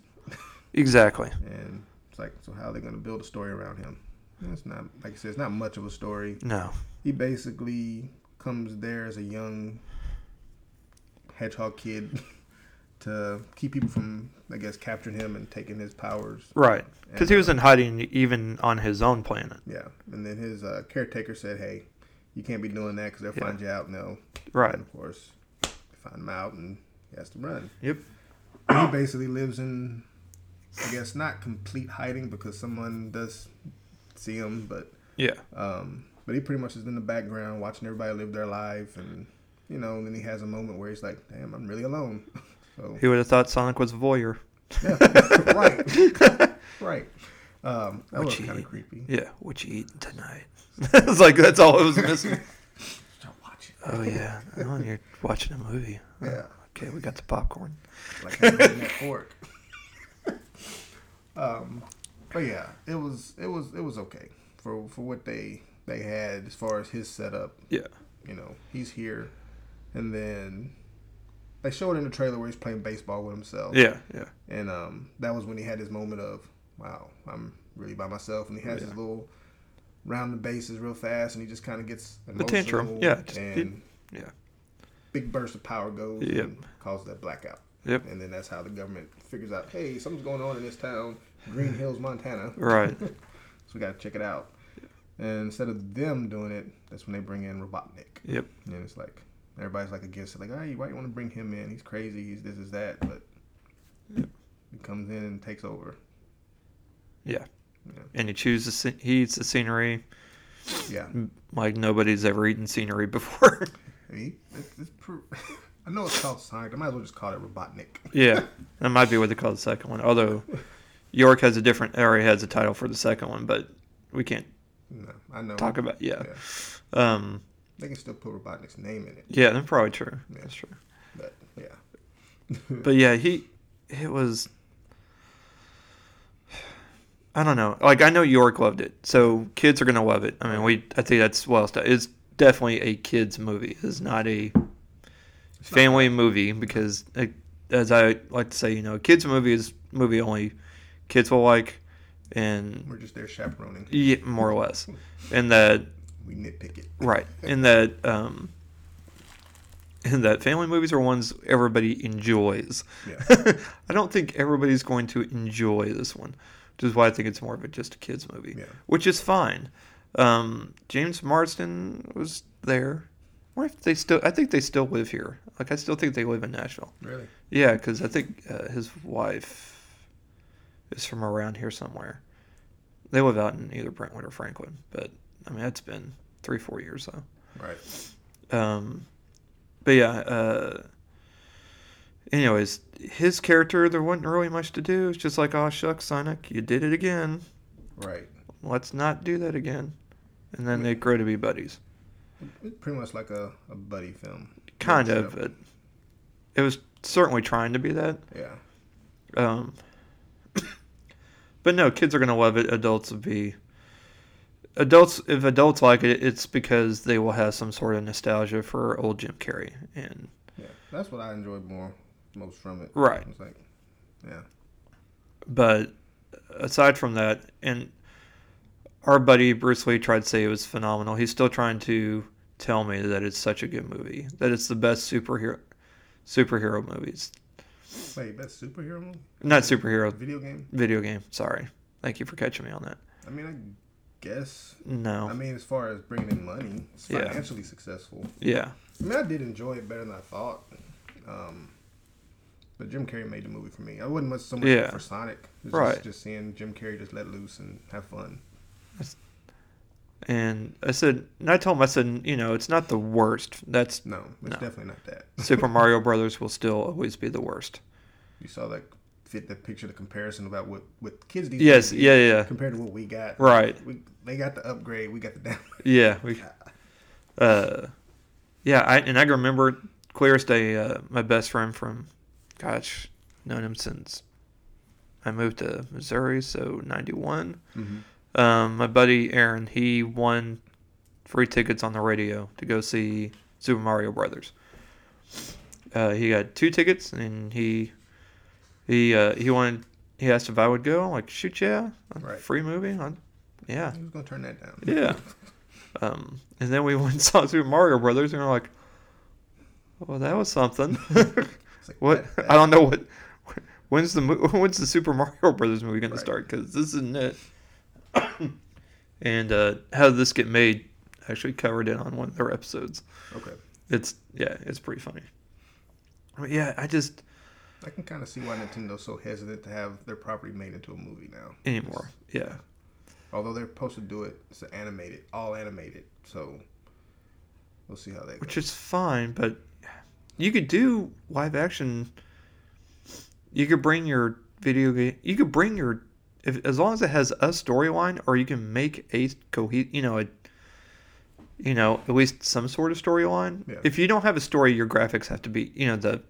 Exactly. And it's like, so how are they going to build a story around him? And it's not, like I said, it's not much of a story. No. He basically comes there as a young hedgehog kid. To keep people from, I guess, capturing him and taking his powers. Right. Because he was in hiding even on his own planet. Yeah. And then his uh, caretaker said, hey, you can't be doing that because they'll yeah. find you out. No. Right. And, of course, they find him out and he has to run. Yep. And he basically lives in, I guess, not complete hiding because someone does see him. But yeah. Um, but he pretty much is in the background watching everybody live their life. And, you know, and then he has a moment where he's like, damn, I'm really alone. So, he would have thought Sonic was a voyeur. Yeah, right. right. Um, that was kind of creepy. Yeah, what you eating tonight? It's like, that's all it was missing. Stop watching. Oh, yeah. Oh, you're watching a movie. Yeah. Oh, okay, we got the popcorn. Like I'm eating that fork. um, but, yeah, it was it was, it was okay for, for what they, they had as far as his setup. Yeah. You know, he's here. And then... they showed in the trailer where he's playing baseball with himself. Yeah, yeah. And um, that was when he had his moment of, wow, I'm really by myself. And he has yeah. his little round the bases real fast, and he just kind of gets emotional. The tantrum, yeah. Just, and he, yeah. big burst of power goes yep. and causes that blackout. Yep. And then that's how the government figures out, hey, something's going on in this town, Green Hills, Montana. Right. So we got to check it out. And instead of them doing it, that's when they bring in Robotnik. Yep. And it's like... everybody's like against it, like, hey, why you want to bring him in? He's crazy. He's this is that, but yeah. he comes in and takes over. Yeah, yeah. And he chooses. The, he eats the scenery. Yeah, like nobody's ever eaten scenery before. I mean, it's, it's per- I know it's called Sonic. I might as well just call it Robotnik. Yeah, that might be what they call the second one. Although York has a different area has a title for the second one, but we can't. No, I know. Talk about yeah. yeah. Um. They can still put Robotnik's name in it. Yeah, that's probably true. Yeah. That's true. But, yeah. but, yeah, he... It was... I don't know. Like, I know York loved it, so kids are going to love it. I mean, we. I think that's well stuff. It's definitely a kid's movie. It's not a family movie because, it, as I like to say, you know, a kid's movie is movie only kids will like, and... we're just there chaperoning. Yeah, more or less. And that... we nitpick it. Right. And that um, and that family movies are ones everybody enjoys. Yeah. I don't think everybody's going to enjoy this one, which is why I think it's more of a just a kids movie, yeah. which is fine. Um, James Marsden was there. Or if they still, I think they still live here. Like I still think they live in Nashville. Really? Yeah, because I think uh, his wife is from around here somewhere. They live out in either Brentwood or Franklin, but I mean, it's been three, four years though. Right. Um, but yeah. Uh, anyways, his character, there wasn't really much to do. It's just like, oh shucks, Sonic, you did it again. Right. Let's not do that again. And then I mean, they grow to be buddies. It's pretty much like a, a buddy film. Kind of. It, it was certainly trying to be that. Yeah. Um. But no, kids are gonna love it. Adults would be. Adults, if adults like it, it's because they will have some sort of nostalgia for old Jim Carrey, and yeah, that's what I enjoyed more, most from it. Right. It's like, yeah. But aside from that, and our buddy Bruce Lee tried to say it was phenomenal. He's still trying to tell me that it's such a good movie, that it's the best superhero superhero movies. Wait, best superhero movie? Not superhero. Video game. Video game. Sorry. Thank you for catching me on that. I mean, I. Guess no. I mean, as far as bringing in money, it's financially yeah. successful. Yeah. I mean, I did enjoy it better than I thought. Um, but Jim Carrey made the movie for me. I wasn't much so much yeah. for Sonic. It was right. Just, just seeing Jim Carrey just let loose and have fun. And I said, and I told him, I said, you know, it's not the worst. That's no, it's no. definitely not that. Super Mario Brothers will still always be the worst. You saw that. Fit the picture, the comparison about what what kids these yes, days yeah, yeah. compared to what we got. Right. We, they got the upgrade. We got the down. Yeah. We, uh, yeah, I and I remember clear as day, uh, my best friend from, gosh, known him since I moved to Missouri, so ninety-one. Mm-hmm. Um, my buddy Aaron, he won free tickets on the radio to go see Super Mario Brothers. Uh, he got two tickets, and he... He uh, he wanted he asked if I would go. I'm like, shoot, yeah, right. Free movie, I'm, yeah. He was gonna turn that down. Yeah. um, and then we went and saw Super Mario Brothers, and we're like, well, that was something. It's like, what? That, I don't know what. When's the when's the Super Mario Brothers movie gonna right. start? Because this isn't it. And uh, how did this get made? I actually covered it on one of their episodes. Okay. It's yeah, it's pretty funny. But yeah, I just. I can kind of see why Nintendo's so hesitant to have their property made into a movie now. Anymore, it's, yeah. Although they're supposed to do it, it's animated, all animated. So we'll see how that goes. Which is fine, but you could do live action. You could bring your video game. You could bring your, if, as long as it has a storyline, or you can make a cohesive, you know, a, you know, at least some sort of storyline. Yeah. If you don't have a story, your graphics have to be, you know, the.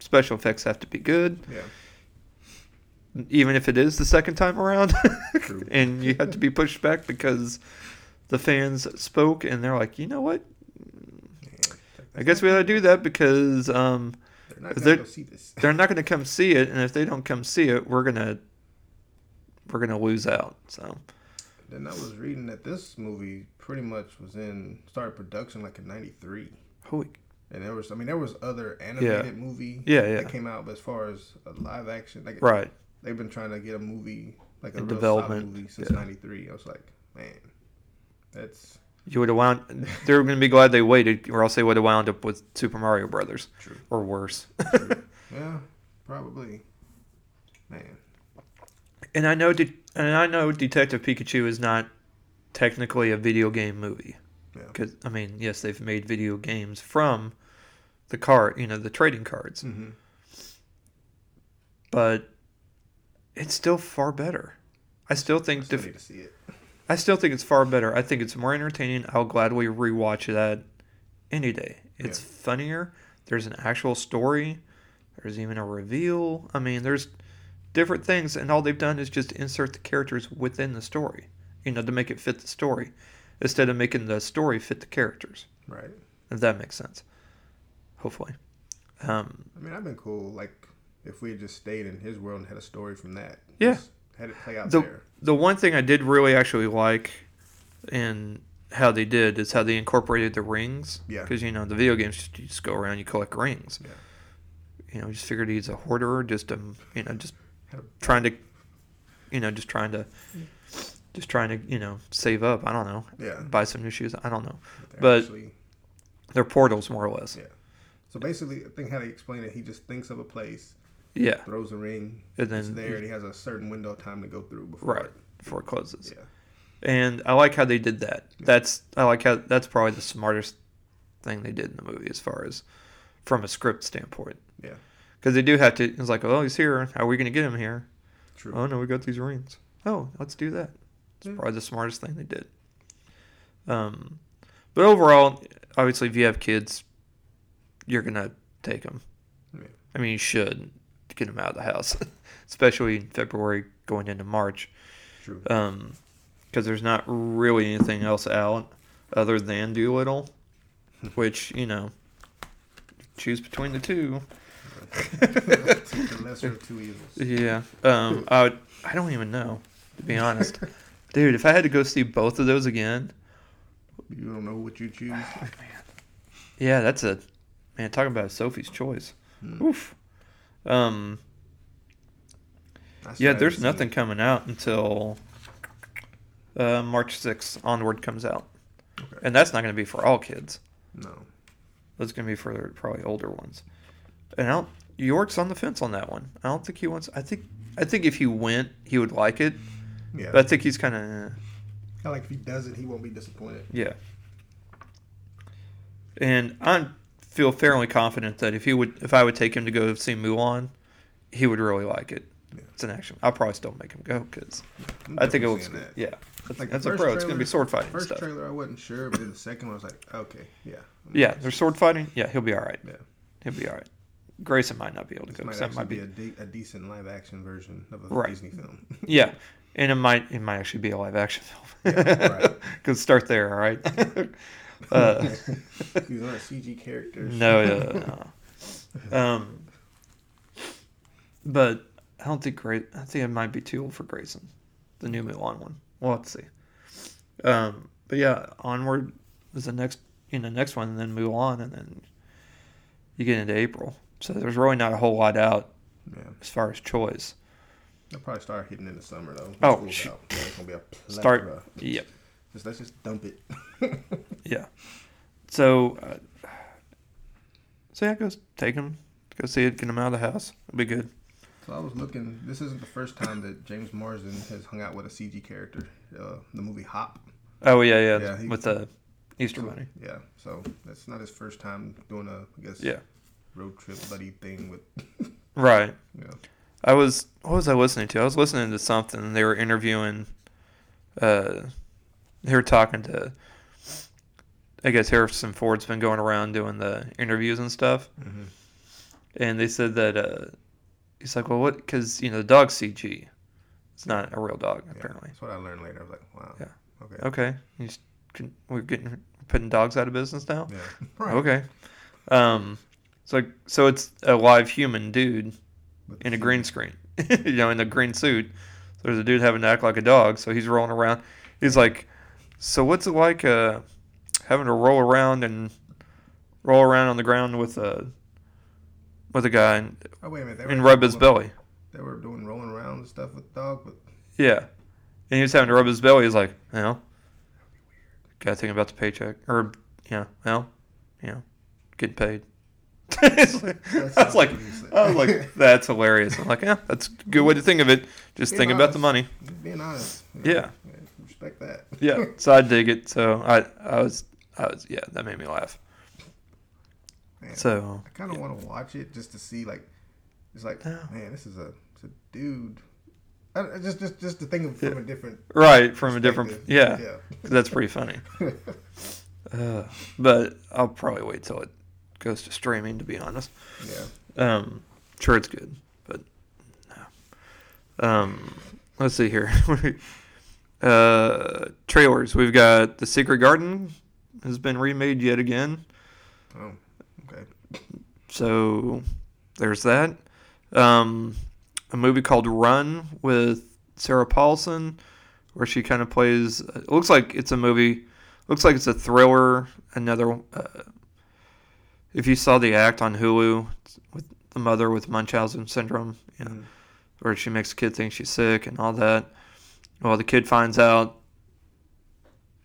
Special effects have to be good. Yeah. Even if it is the second time around. True. And you have to be pushed back because the fans spoke and they're like, you know what? Yeah, I guess we ought to do that because um, they're not going to see this. They're not going to come see it, and if they don't come see it, we're going to we're going to lose out. So. Then I was reading that this movie pretty much was in started production like in ninety-three. Holy. And there was, I mean, there was other animated yeah. movie yeah, yeah. that came out, but as far as a live action, like right. they've been trying to get a movie, like a, a real solid movie since ninety-three. Yeah. I was like, man, that's... You would have wound... They're going to be glad they waited, or else they would have wound up with Super Mario Brothers. True. Or worse. True. Yeah, probably. Man. And I know De- and I know Detective Pikachu is not technically a video game movie. Because, I mean, yes, they've made video games from the card, you know, the trading cards. Mm-hmm. But it's still far better. I still think... I still def- need to see it. I still think it's far better. I think it's more entertaining. I'll gladly rewatch that any day. It's yeah. funnier. There's an actual story. There's even a reveal. I mean, there's different things. And all they've done is just insert the characters within the story, you know, to make it fit the story. Instead of making the story fit the characters. Right. If that makes sense. Hopefully. Um, I mean, I've been cool. Like, if we had just stayed in his world and had a story from that. Yeah. Just had it play out the, there. The one thing I did really actually like in how they did is how they incorporated the rings. Yeah. Because, you know, the video games, you just go around, you collect rings. Yeah. You know, just figured he's a hoarder, just, um, you know, just trying to, you know, just trying to... Just trying to, you know, save up. I don't know. Yeah. Buy some new shoes. I don't know. They're but actually, they're portals, more or less. Yeah. So basically, I think how they explain it, he just thinks of a place. Yeah. Throws a ring. And then it's there, and he has a certain window of time to go through before. Right. It, before it closes. Yeah. And I like how they did that. That's I like how that's probably the smartest thing they did in the movie as far as from a script standpoint. Yeah. Because they do have to, it's like, oh, he's here. How are we going to get him here? True. Oh, no, we got these rings. Oh, let's do that. It's mm. probably the smartest thing they did. Um, but overall, obviously, if you have kids, you're going to take them. Yeah. I mean, you should get them out of the house, especially in February going into March. True. Um, because there's not really anything else out other than Doolittle, which, you know, choose between the two. The lesser of two evils. Yeah. Um, I would, I don't even know, to be honest. Dude, if I had to go see both of those again. You don't know what you choose. Oh, man. Yeah, that's a... Man, talking about Sophie's Choice. Mm. Oof. Um, yeah, there's nothing coming out until... Uh, March sixth, Onward comes out. Okay. And that's not going to be for all kids. No. That's going to be for probably older ones. And I don't, York's on the fence on that one. I don't think he wants... I think I think if he went, he would like it. Yeah. But I think he's kind of... Eh. I like if he doesn't, he won't be disappointed. Yeah. And I feel fairly confident that if he would, if I would take him to go see Mulan, he would really like it. Yeah. It's an action. I'll probably still make him go because yeah, I think it looks good. Yeah. That's, like that's a pro. Trailer, it's going to be sword fighting first stuff. First trailer, I wasn't sure, but then the second one, I was like, okay, yeah. Yeah, there's sword fighting. Yeah, he'll be all right. Yeah. He'll be all right. Grayson might not be able to this go. Might that might be, be a, de- a decent live action version of a right. Disney film. Yeah, and it might it might actually be a live action film. Yeah, right. Because start there, all right. uh, He's not a C G character. No, no, no. Um, but I don't think Gray. I think it might be too old for Grayson, the new Mulan one. We'll have to see. Um, but yeah, Onward is the next, you know, next one, and then Mulan, and then you get into April. So there's really not a whole lot out yeah. as far as choice. They'll probably start hitting in the summer though. Oh, it's going to be a plethora. Start, yep. Just, let's just dump it. Yeah. So, uh, so yeah, go take them, go see it, get them out of the house. It'll be good. So I was looking, this isn't the first time that James Marsden has hung out with a C G character. Uh, the movie Hop. Oh, yeah, yeah. yeah he, with the Easter Bunny. Yeah, so that's not his first time doing a, I guess, yeah. road trip buddy thing with... Right. Yeah. I was, what was I listening to? I was listening to something, and they were interviewing, uh, they were talking to, I guess Harrison Ford's been going around doing the interviews and stuff. Mm-hmm. And they said that... Uh, He's like, well, what? Because, you know, the dog's C G. It's not a real dog, yeah, apparently. That's what I learned later. I was like, wow. Yeah. Okay. Okay. You just, can, we're getting putting dogs out of business now? Yeah. Right. Okay. Um, so, so it's a live human dude with in a green screen, you know, in a green suit. So there's a dude having to act like a dog, so he's rolling around. He's like, so what's it like uh, having to roll around and roll around on the ground with a... With a guy and, oh, wait a minute. and rub his rolling, belly. They were doing rolling around and stuff with the dog. But... Yeah. And he was having to rub his belly. He's like, you know, got to think about the paycheck. Or, yeah, well, you know, getting paid. like, I, was like, I was like, that's hilarious. I'm like, yeah, that's a good way to think of it. Just being think honest. about the money. Being honest. You know, yeah. Respect that. Yeah. So I dig it. So I, I was, I was, yeah, that made me laugh. Man, so I kind of yeah. want to watch it just to see, like, it's like, no. man, this is a, it's a dude. I, just, just, just to think of from yeah. a different, right, from a different, yeah, yeah. That's pretty funny. uh, but I'll probably wait till it goes to streaming, to be honest. Yeah, um, sure, it's good, but no. Um, let's see here. uh, trailers. We've got The Secret Garden has been remade yet again. Oh. Okay. So there's that. Um, a movie called Run with Sarah Paulson, where she kind of plays. It looks like it's a movie. Looks like it's a thriller. Another. Uh, if you saw The Act on Hulu with the mother with Munchausen syndrome, you know, mm. where she makes the kid think she's sick and all that. Well, the kid finds out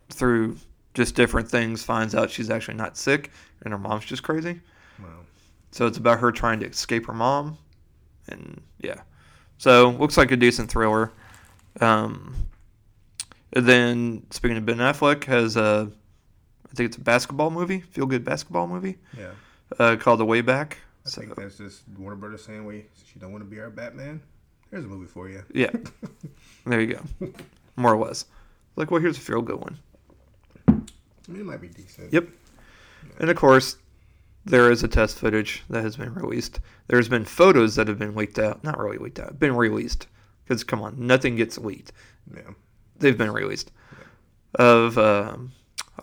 through. Just different things, finds out she's actually not sick, and her mom's just crazy. Wow. So it's about her trying to escape her mom, and yeah. So, looks like a decent thriller. Um, And then, speaking of Ben Affleck, has a, I think it's a basketball movie, feel-good basketball movie. Yeah. Uh, called The Way Back. I so. think that's just Warner Brothers saying, wait, you don't want to be our Batman? Here's a movie for you. Yeah. There you go. More or less. Like, well, here's a feel-good one. I mean, it might be decent. Yep. Yeah. And, of course, there is a test footage that has been released. There's been photos that have been leaked out. Not really leaked out. Been released. Because, come on, nothing gets leaked. Yeah. They've been released. Yeah. Of um,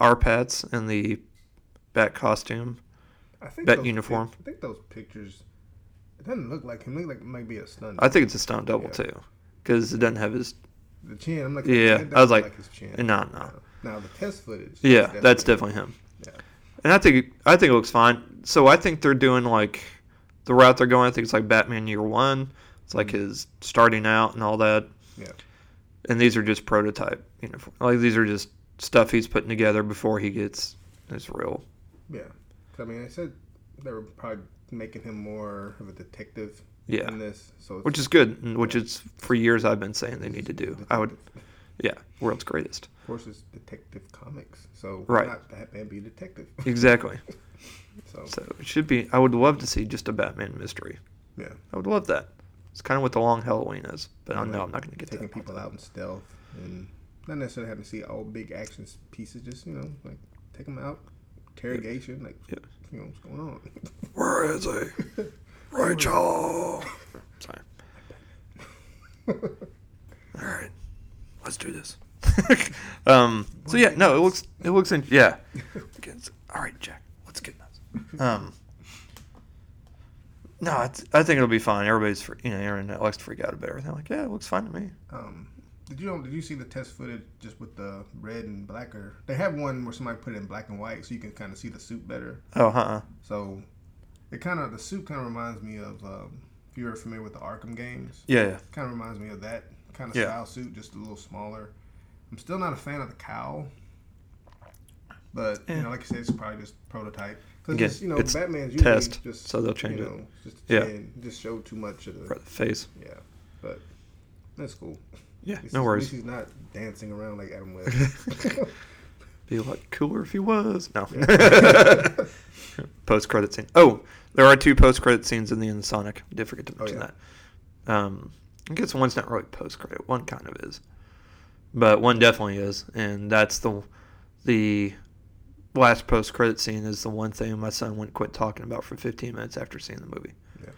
our Pats in the bat costume, I think bat those, uniform. I think those pictures... It doesn't look like him. It looks like it might be a stunt double. I think it's a stunt double, yeah. too. Because it doesn't have his... The chin. I'm like, yeah, I was like, like his chin. No, no. Now, the test footage. Yeah, definitely that's definitely him. him. Yeah. And I think I think it looks fine. So I think they're doing, like, the route they're going. I think it's like Batman Year One. It's like mm-hmm. his starting out and all that. Yeah. And these are just prototype uniforms. Like, these are just stuff he's putting together before he gets his real. Yeah. I mean, I said they were probably... making him more of a detective yeah. in this. So which is good, and which is for years I've been saying they need to do. I would, yeah, world's greatest. Of course, it's Detective Comics, so right. why not Batman be a detective? Exactly. so. so it should be, I would love to see just a Batman mystery. Yeah. I would love that. It's kind of what the long Halloween is, but I know like I'm not going to get taking that. Taking people out in stealth, and not necessarily having to see all big action pieces, just, you know, like, take them out, interrogation, yeah. like... Yeah. You know what's going on? Where is he? Rachel! Sorry. All right, let's do this. um, so yeah, no, it looks it looks in yeah. All right, Jack, let's get this. Um, no, I, th- I think it'll be fine. Everybody's free, you know, Aaron likes to freak out about everything. Like, yeah, it looks fine to me. Um, did you know, did you see the test footage just with the red and black? Or they have one where somebody put it in black and white, so you can kind of see the suit better. Oh, huh. So it kind of the suit kind of reminds me of um, if you're familiar with the Arkham games. Yeah, yeah. Kind of reminds me of that kind of yeah. style suit, just a little smaller. I'm still not a fan of the cowl, but yeah. you know, like I said, it's probably just prototype. Because you know, it's Batman's usually test, just so they'll change you know, it. Just, yeah, just show too much of the, the face. Yeah, but that's cool. Yeah, it's, no worries. At least he's not dancing around like Adam West. Be a lot cooler if he was. No. Post-credit scene. Oh, there are two post-credit scenes in the end of Sonic. I did forget to mention oh, yeah. that. Um, I guess one's not really post-credit. One kind of is. But one definitely is. And that's the the last post-credit scene is the one thing my son wouldn't quit talking about for fifteen minutes after seeing the movie. Yeah.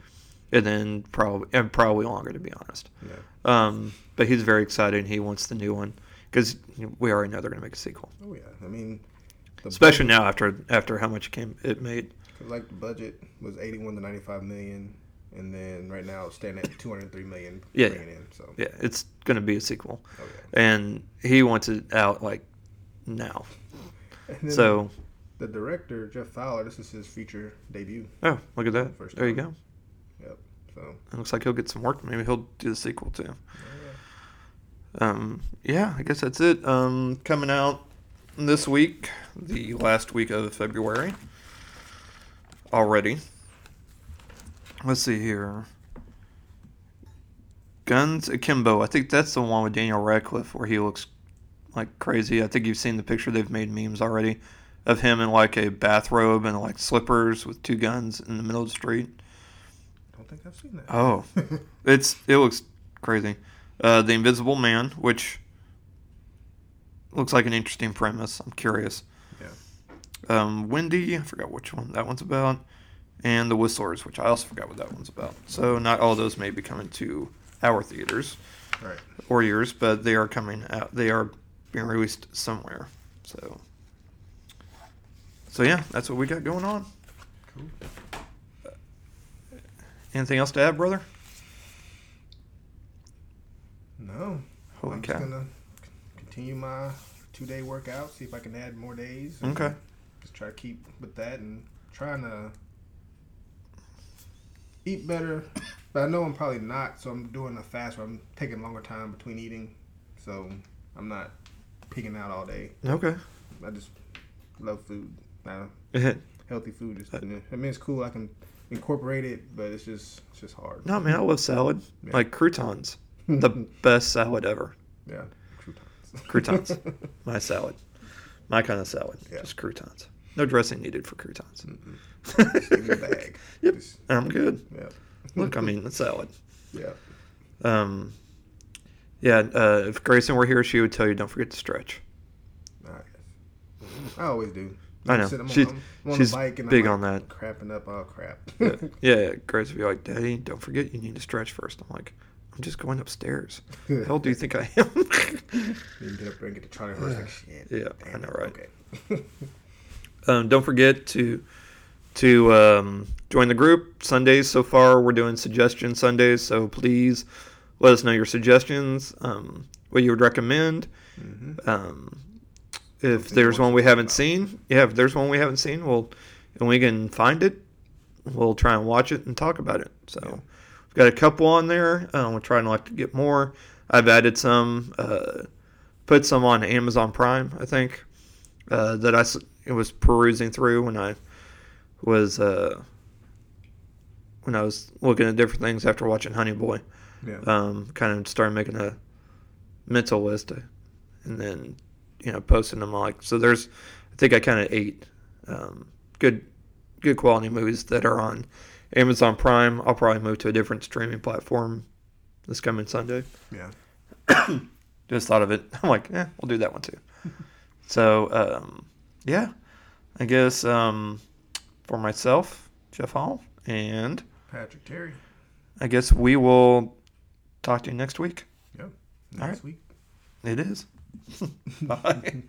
And then probably and probably longer, to be honest. Yeah. Um, but he's very excited. He wants the new one because we already know they're going to make a sequel. Oh yeah, I mean, especially budget, now after after how much it came it made. Like the budget was eighty-one to ninety-five million, and then right now it's standing at two hundred three million. Yeah, bringing in, so. yeah, it's going to be a sequel, oh, yeah. and he wants it out like now. And so the director Jeff Fowler, this is his feature debut. Oh, look at that! First there time. you go. Yep. So it looks like he'll get some work. Maybe he'll do the sequel too. Oh, yeah. Um, yeah, I guess that's it. Um, coming out this week, the last week of February already. Let's see here. Guns Akimbo. I think that's the one with Daniel Radcliffe where he looks like crazy. I think you've seen the picture. They've made memes already of him in like a bathrobe and like slippers with two guns in the middle of the street. I think I've seen that. Oh, it's it looks crazy. Uh, the Invisible Man, which looks like an interesting premise. I'm curious. Yeah. Um, Wendy, I forgot which one that one's about, and The Whistlers, which I also forgot what that one's about. So not all of those may be coming to our theaters, right? Or yours, but they are coming out. They are being released somewhere. So, so yeah, that's what we got going on. Cool. Anything else to add, brother? No. Holy I'm cow. I'm just going to continue my two-day workout, see if I can add more days. Okay. Just try to keep with that and trying to eat better. But I know I'm probably not, so I'm doing a fast where I'm taking longer time between eating. So I'm not pigging out all day. Okay. I just love food. I, healthy food. Just, I mean, it's cool. I can... incorporate it, but it's just it's just hard. No, man, I love salad. Yeah. Like croutons, the best salad ever. Yeah, croutons. Croutons. My salad. My kind of salad. Yeah. Just croutons. No dressing needed for croutons. Just in the bag. Yep. Just... I'm good. Yep. Look, I'm eating the salad. Yeah. Um. Yeah, uh, if Grayson were here, she would tell you, don't forget to stretch. All right. I always do. I know. I said, I'm she's on, I'm on she's the bike and big I'm, like, on that. Crapping up all crap. yeah. yeah, yeah. Grayson would be like, Daddy, don't forget you need to stretch first. I'm like, I'm just going upstairs. The hell do you think I am? You get up there and get the trolley horse like shit. Yeah, damn, I know, right? Okay. um, don't forget to to um, join the group. Sundays so far, we're doing suggestion Sundays, so please... let us know your suggestions, um, what you would recommend. Mm-hmm. Um, if there's one we haven't seen, yeah, if there's one we haven't seen, we'll and we can find it, we'll try and watch it and talk about it. So yeah. We've got a couple on there. Uh, we're trying to like to get more. I've added some, uh, put some on Amazon Prime, I think, uh, that I it was perusing through when I was uh, when I was looking at different things after watching Honey Boy. Yeah. Um, kind of started making a mental list, and then you know posting them like so. There's, I think I kind of ate um, good, good quality movies that are on Amazon Prime. I'll probably move to a different streaming platform this coming Sunday. Yeah, just thought of it. I'm like, yeah, we'll do that one too. so um, yeah, I guess um, for myself, Jeff Hall and Patrick Terry. I guess we will. Talk to you next week. Yep. Next All right. week. It is. Bye.